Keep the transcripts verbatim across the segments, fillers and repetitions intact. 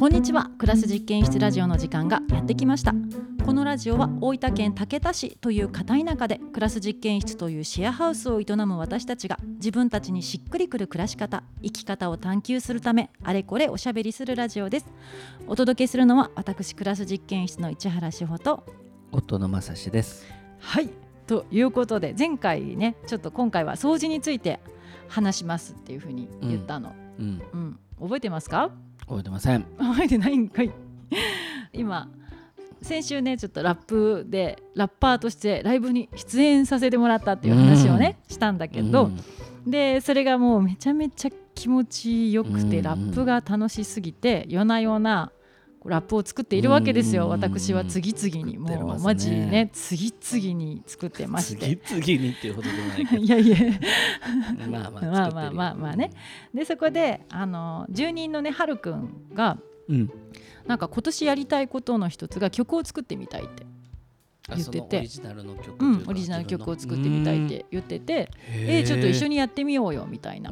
こんにちは。暮らす実験室ラジオの時間がやってきました。このラジオは大分県竹田市という片田舎で暮らす実験室というシェアハウスを営む私たちが自分たちにしっくりくる暮らし方、生き方を探求するためあれこれおしゃべりするラジオです。お届けするのは私、暮らす実験室の市原志保と夫の正志です。はい、ということで前回ね、ちょっと今回は掃除について話しますっていうふうに言ったの、うんうんうん、覚えてますか？覚えてません。覚えてないんかい今先週ね、ちょっとラップでラッパーとしてライブに出演させてもらったっていう話をね、うん、したんだけど、うん、でそれがもうめちゃめちゃ気持ちよくて、うん、ラップが楽しすぎて夜な夜なラップを作っているわけですよ、うん、私は次々に、ね、もうマジね次々に作ってまして、次々にっていうほどでもないけどいやいやまあまあまあまあまあまあね。でそこであの住人のねはるくんが、うん、なんか今年やりたいことの一つが曲を作ってみたいって言ってて、オリジナルの曲というか、うん、オリジナル曲を作ってみたいって言ってて、えー、ちょっと一緒にやってみようよみたいな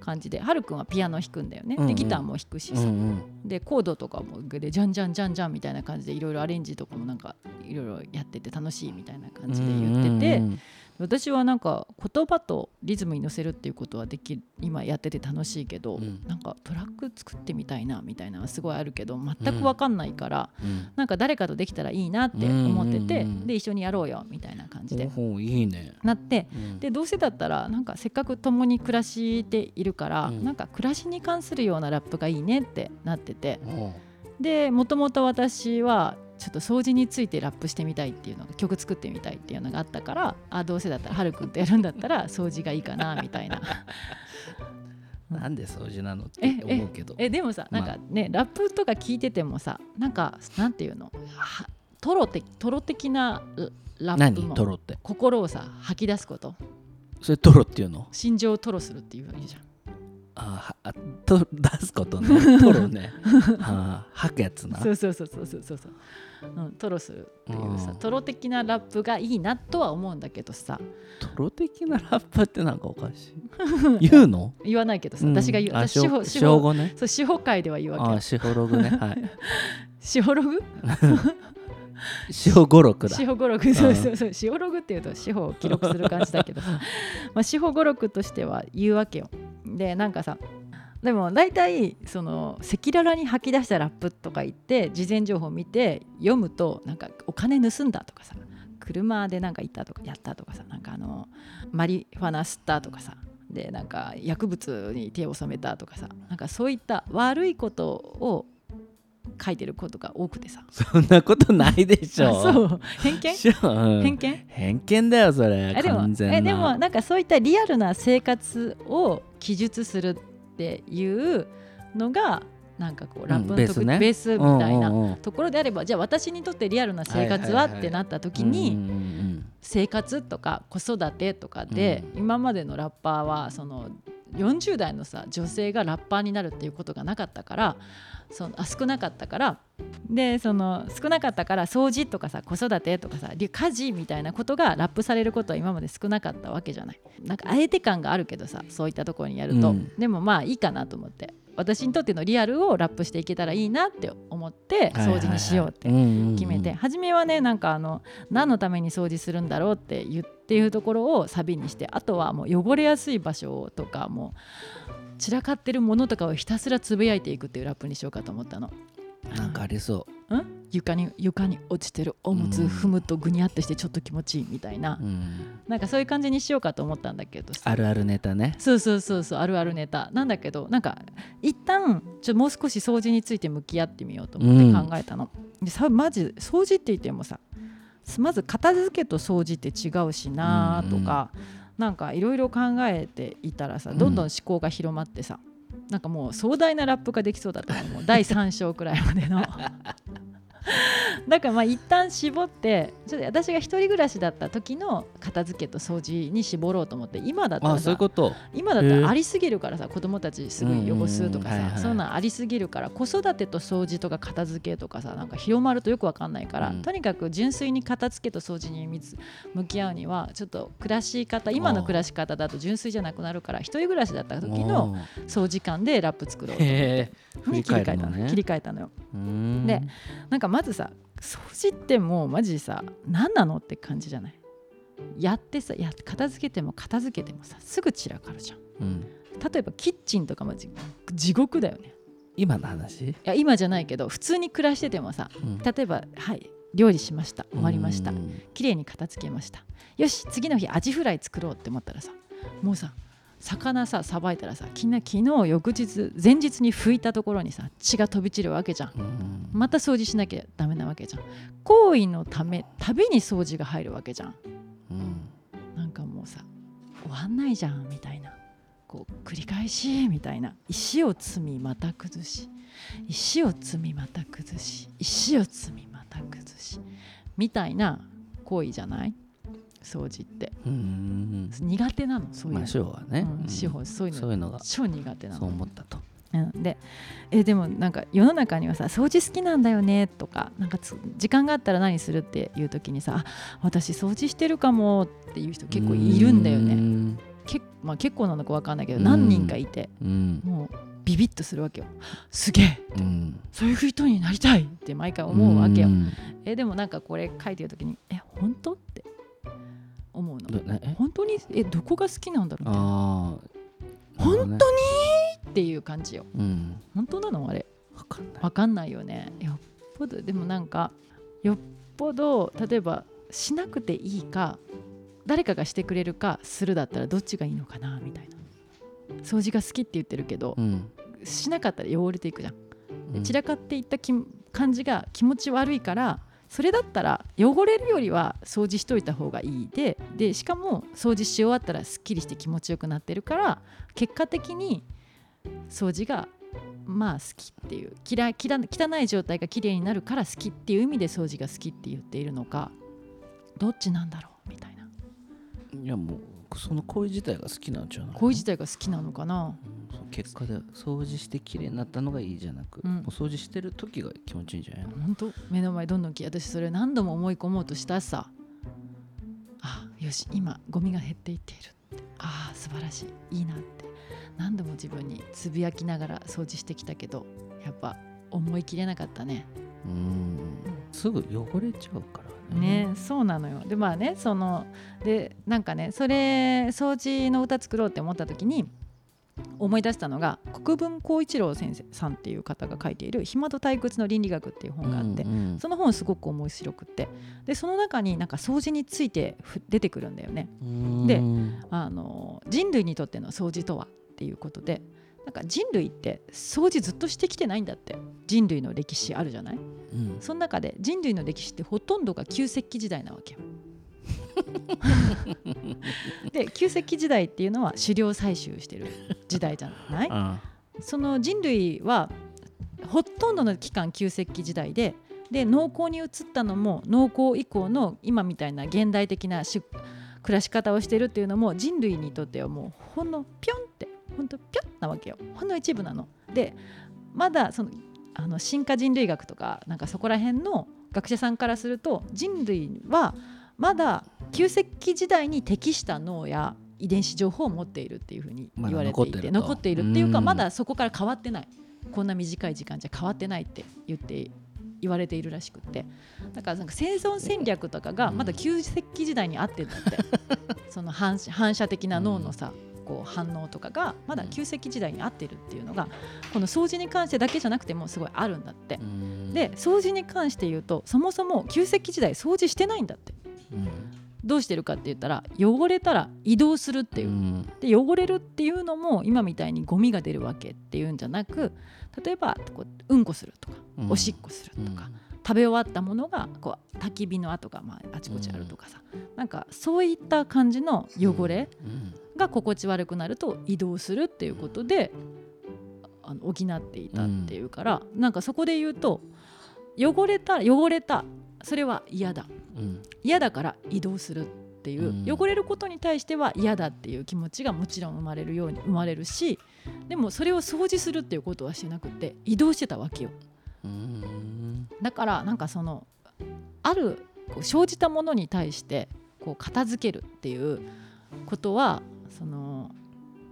感じで、はるくんはピアノ弾くんだよね、うんうん、でギターも弾くしさ、うんうん、でコードとかもでジャンジャンジャンジャンみたいな感じでいろいろアレンジとかもなんかいろいろやってて楽しいみたいな感じで言ってて、うんうんうん、私はなんか言葉とリズムに乗せるっていうことはでき今やってて楽しいけど、うん、なんかトラック作ってみたいなみたいなのはすごいあるけど全く分かんないから、うん、なんか誰かとできたらいいなって思ってて、うんうんうん、で一緒にやろうよみたいな感じでなって、うん、でどうせだったらなんかせっかく共に暮らしているから、うん、なんか暮らしに関するようなラップがいいねってなってて、うん、でもともと私はちょっと掃除についてラップしてみたいっていうのが、曲作ってみたいっていうのがあったから、あどうせだったらはるくんとやるんだったら掃除がいいかなみたいななんで掃除なのって思うけど、えええでもさ、まあ、なんかねラップとか聞いててもさ、なんかなんていうのトロ的、トロ的なラップも、何トロって、心をさ吐き出すこと、それトロっていうの、心情をトロするっていうじゃん、ああと出すことね、トロねあ吐くやつな、そうそうそうそうそうそう、うん、トロするっていうさ、トロ的なラップがいいなとは思うんだけどさ、トロ的なラップってなんかおかしい言うの言わないけどさ、うん、私が言う、あしほしほね、そうしほ会では言うわけ、あしほログね、はいしほログしほごろくだ、しほごろく、そうそうそう、しほログっていうとしほを記録する感じだけどさまあしほごろくとしては言うわけよ。でなんかさ、でも大体その赤裸々に吐き出したラップとか言って事前情報を見て読むと、なんかお金盗んだとかさ、車でなんか行ったとかやったとかさ、なんかあのマリファナ吸ったとかさ、でなんか薬物に手を染めたとかさ、なんかそういった悪いことを書いてることが多くてさ、そんなことないでしょそう偏見偏見偏見だよそれ、あでも完全な、えでもなんかそういったリアルな生活を記述するっていうのがなんかこうラップの、うん、ベースね、ベースみたいなところであれば、じゃあ私にとってリアルな生活はってなった時に、生活とか子育てとかで、うん、今までのラッパーはそのよんじゅう代のさ女性がラッパーになるっていうことがなかったから、そのあ少なかったから、でその少なかったから掃除とかさ子育てとかさ家事みたいなことがラップされることは今まで少なかったわけじゃない。なんかあえて感があるけどさ、そういったところにやると、うん、でもまあいいかなと思って、私にとってのリアルをラップしていけたらいいなって思って掃除にしようって決めて、初めはねなんかあの何のために掃除するんだろうって言ってっていうところをサビにして、あとはもう汚れやすい場所とかもう散らかってるものとかをひたすらつぶやいていくっていうラップにしようかと思ったの。なんかありそう、うん、床に床に落ちてるおむつ踏むとグニャってしてちょっと気持ちいいみたいな、うん、なんかそういう感じにしようかと思ったんだけど、あるあるネタね、そうそうそうそう、あるあるネタなんだけど、なんか一旦ちょっともう少し掃除について向き合ってみようと思って考えたの、うん、でさマジ掃除って言ってもさ、まず片付けと掃除って違うしなとか、うんうん、なんかいろいろ考えていたらさ、どんどん思考が広まってさ、うん、なんかもう壮大なラップができそうだったの、もうだいさん章くらいまでのだからまあ一旦絞ってちょっと私が一人暮らしだった時の片付けと掃除に絞ろうと思って、今だったらあそういうこと今だったらありすぎるからさ、子供たちすぐ汚すとかさ、うんうんはいはい、そういうのありすぎるから子育てと掃除とか片付けとかさ、なんか広まるとよく分かんないから、うん、とにかく純粋に片付けと掃除に向き合うにはちょっと暮らし方、今の暮らし方だと純粋じゃなくなるから、一人暮らしだった時の掃除感でラップ作ろうと思って切り替えたの、ね、切り替えたのよ。うーんでなんかまずさ、掃除ってもうマジさ何なのって感じじゃない。やってさ、や片付けても片付けてもさすぐ散らかるじゃん、うん、例えばキッチンとかマジ地獄だよね今の話。いや今じゃないけど普通に暮らしててもさ、うん、例えばはい料理しました、終わりました、綺麗に片付けました、よし次の日アジフライ作ろうって思ったらさ、もうさ魚ささばいたらさ、昨日翌日前日に拭いたところにさ血が飛び散るわけじゃん、うん、また掃除しなきゃダメなわけじゃん。行為のため旅に掃除が入るわけじゃん、うん、なんかもうさ終わんないじゃんみたいな、こう繰り返しみたいな、石を積みまた崩し石を積みまた崩し石を積みまた崩しみたいな行為じゃない掃除って。うん苦手なのそういうの、まあ、司法はね、うん、司法そういうのが超苦手なの。そう思ったと、うん、で、えでもなんか世の中にはさ掃除好きなんだよねとか、なんか時間があったら何するっていう時にさ、私掃除してるかもっていう人結構いるんだよね。け、まあ、結構なのか分かんないけど何人かいて、うんもうビビッとするわけよ。すげえ、うん、そういう人になりたいって毎回思うわけよ。えでもなんかこれ書いてる時にえ本当って思うの。本当にえどこが好きなんだろうみたいな。ああ本当に、ね、っていう感じよ、うん、本当なのあれ分かんない、分かんないよね。よっぽどでもなんかよっぽど例えばしなくていいか誰かがしてくれるかするだったらどっちがいいのかなみたいな。掃除が好きって言ってるけど、うん、しなかったら汚れていくじゃん、うん、散らかっていったき感じが気持ち悪いから、それだったら汚れるよりは掃除しといた方がいい で, でしかも掃除し終わったらすっきりして気持ちよくなってるから、結果的に掃除がまあ好きっていう、きらきら汚い状態がきれいになるから好きっていう意味で掃除が好きって言っているのか、どっちなんだろうみたいな。いやもうその行為自体が好きなんちゃうの。行為自体が好きなのかな、うん、その結果で掃除してきれいになったのがいいじゃなく、うん、もう掃除してる時が気持ちいいんじゃないの。本当目の前どんどんき私それ何度も思い込もうとしたさ、あよし今ゴミが減っていっているって、あ素晴らしいいいなって何度も自分につぶやきながら掃除してきたけど、やっぱ思い切れなかったね。うーんすぐ汚れちゃうからね、そうなのよ。でまあね、そのでなんかね、それ掃除の歌作ろうって思った時に思い出したのが国分光一郎先生さんっていう方が書いている暇と退屈の倫理学っていう本があって、うんうん、その本すごく面白くって、でその中になんか掃除について出てくるんだよね。であの人類にとっての掃除とはっていうことで、なんか人類って掃除ずっとしてきてないんだって。人類の歴史あるじゃない、うん、その中で人類の歴史ってほとんどが旧石器時代なわけよで旧石器時代っていうのは狩猟採集してる時代じゃないああその人類はほとんどの期間旧石器時代で、で農耕に移ったのも農耕以降の今みたいな現代的な暮らし方をしてるっていうのも人類にとってはもうほんのピョンってほんとピョンなわけよ。ほんの一部なので、まだそのあの進化人類学とかなんかそこら辺の学者さんからすると、人類はまだ旧石器時代に適した脳や遺伝子情報を持っているっていうふうに言われていて、残っているっていうかまだそこから変わってない、こんな短い時間じゃ変わってないって言って言われているらしくって、だからなんか生存戦略とかがまだ旧石器時代に合ってるんだってその反射的な脳のさこう反応とかがまだ旧石器時代に合ってるっていうのが、この掃除に関してだけじゃなくてもすごいあるんだって。で掃除に関して言うと、そもそも旧石器時代掃除してないんだって。うん、どうしてるかって言ったら、汚れたら移動するっていう、うん、で汚れるっていうのも今みたいにゴミが出るわけっていうんじゃなく、例えばこううんこするとか、うん、おしっこするとか、うん、食べ終わったものがこう焚き火の跡がまああちこちあるとかさ、うん、なんかそういった感じの汚れが心地悪くなると移動するっていうことであの補っていたっていうから、うん、なんかそこで言うと汚れた汚れたそれは嫌だ、うん、嫌だから移動するっていう、うん、汚れることに対しては嫌だっていう気持ちがもちろん生まれるように生まれるし、でもそれを掃除するっていうことはしてなくて移動してたわけよ、うん、だからなんかそのあるこう生じたものに対してこう片付けるっていうことは その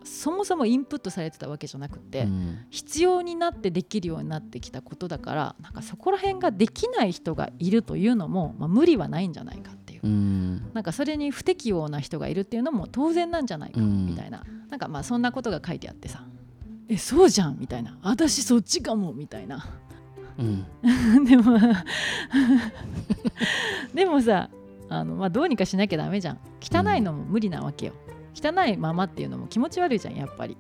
そもそもインプットされてたわけじゃなくて、うん、必要になってできるようになってきたことだから、なんかそこら辺ができない人がいるというのも、まあ、無理はないんじゃないかっていう、うん、なんかそれに不適応な人がいるっていうのも当然なんじゃないかみたいな、うん、なんかまあそんなことが書いてあってさ、えそうじゃんみたいな、私そっちかもみたいな、うん、でもでもさあの、まあ、どうにかしなきゃダメじゃん。汚いのも無理なわけよ。汚いままっていうのも気持ち悪いじゃん、やっぱり。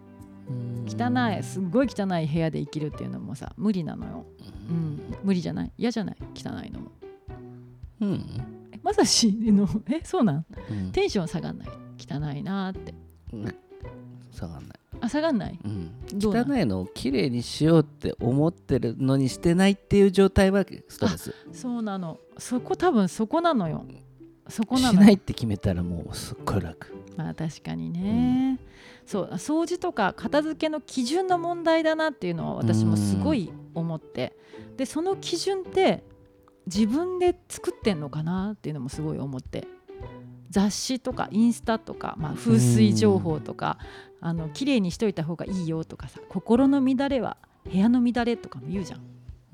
汚い、すっごい汚い部屋で生きるっていうのもさ無理なのよ、うん、無理じゃない、嫌じゃない、汚いのも、うん、えまさしのえそうなん、うん、テンション下がんない、汚いなって、うん、下がんない、あ下がんない、うん、どうなの？汚いのをきれいにしようって思ってるのにしてないっていう状態はストレス。そうなの、そこ多分そこなのよ、そこなの。しないって決めたらもうすっごい楽。まあ確かにね、うん、そう掃除とか片付けの基準の問題だなっていうのは私もすごい思って、でその基準って自分で作ってんのかなっていうのもすごい思って、雑誌とかインスタとか、まあ、風水情報とか、あの綺麗にしといた方がいいよとかさ、心の乱れは部屋の乱れとかも言うじゃ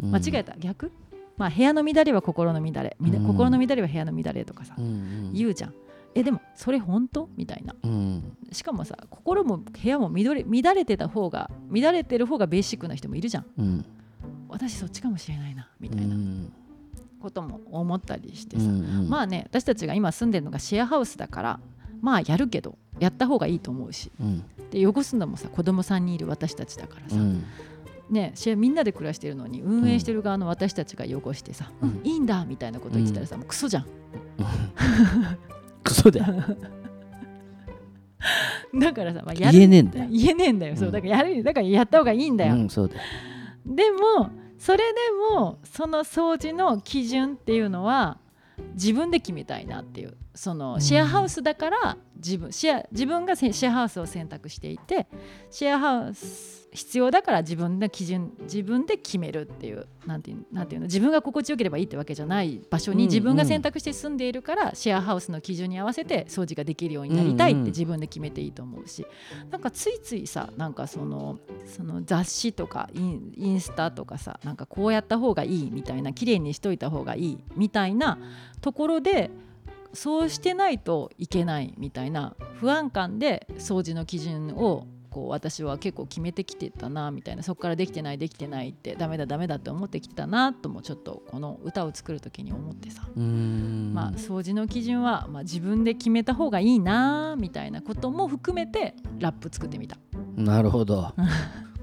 ん、間違えた、逆、まあ、部屋の乱れは心の乱れ、うん、心の乱れは部屋の乱れとかさ、うんうん、言うじゃん、えでもそれ本当みたいな、うん、しかもさ心も部屋も乱れ、乱れてた方が乱れてる方がベーシックな人もいるじゃん、うん、私そっちかもしれないなみたいな、うんことも思ったりしてさ、うんうん、まあね私たちが今住んでるのがシェアハウスだから、まあやるけどやった方がいいと思うし、うん、で汚すのもさ子供さんにいる私たちだからさ、うんね、みんなで暮らしてるのに運営してる側の私たちが汚してさ、うんうん、いいんだみたいなこと言ってたらさ、うん、もうクソじゃん、うん、クソだよだからさ、まあ、やる言えねえんだよ言えねえんだよ、うん、そうだからやるだからやった方がいいんだよ、うん、そうだよ。でもそれでもその掃除の基準っていうのは自分で決めたいなっていう、そのシェアハウスだから自分、シェア、自分がシェアハウスを選択していて、シェアハウス必要だから自分の基準自分で決めるっていう、なんていう、なんていうの、自分が心地よければいいってわけじゃない場所に自分が選択して住んでいるから、うんうん、シェアハウスの基準に合わせて掃除ができるようになりたいって自分で決めていいと思うし、うんうん、なんかついついさなんかその、その雑誌とかイン、インスタとかさ、なんかこうやった方がいいみたいな、綺麗にしといた方がいいみたいなところでそうしてないといけないみたいな不安感で掃除の基準をこう私は結構決めてきてたなみたいな、そこからできてないできてないってダメだダメだって思ってきてたなともちょっとこの歌を作る時に思ってさ、うーん、まあ、掃除の基準は、まあ、自分で決めた方がいいなみたいなことも含めてラップ作ってみた。なるほど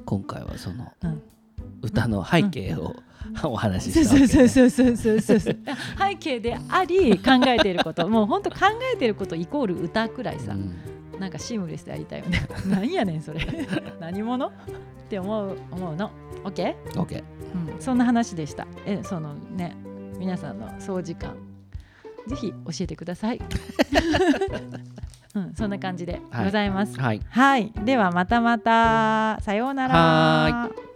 今回はその、うん歌の背景をお話ししたわけで、背景であり考えていることもう本当考えていることイコール歌くらいさ、うん、なんかシームレスでやりたいよね何やねんそれ何者って思う、思うの OK? OK、うん、そんな話でした。えそのね皆さんの掃除感ぜひ教えてくださいうん、そんな感じでございます、はいはいはい、ではまたまたさようなら。はい。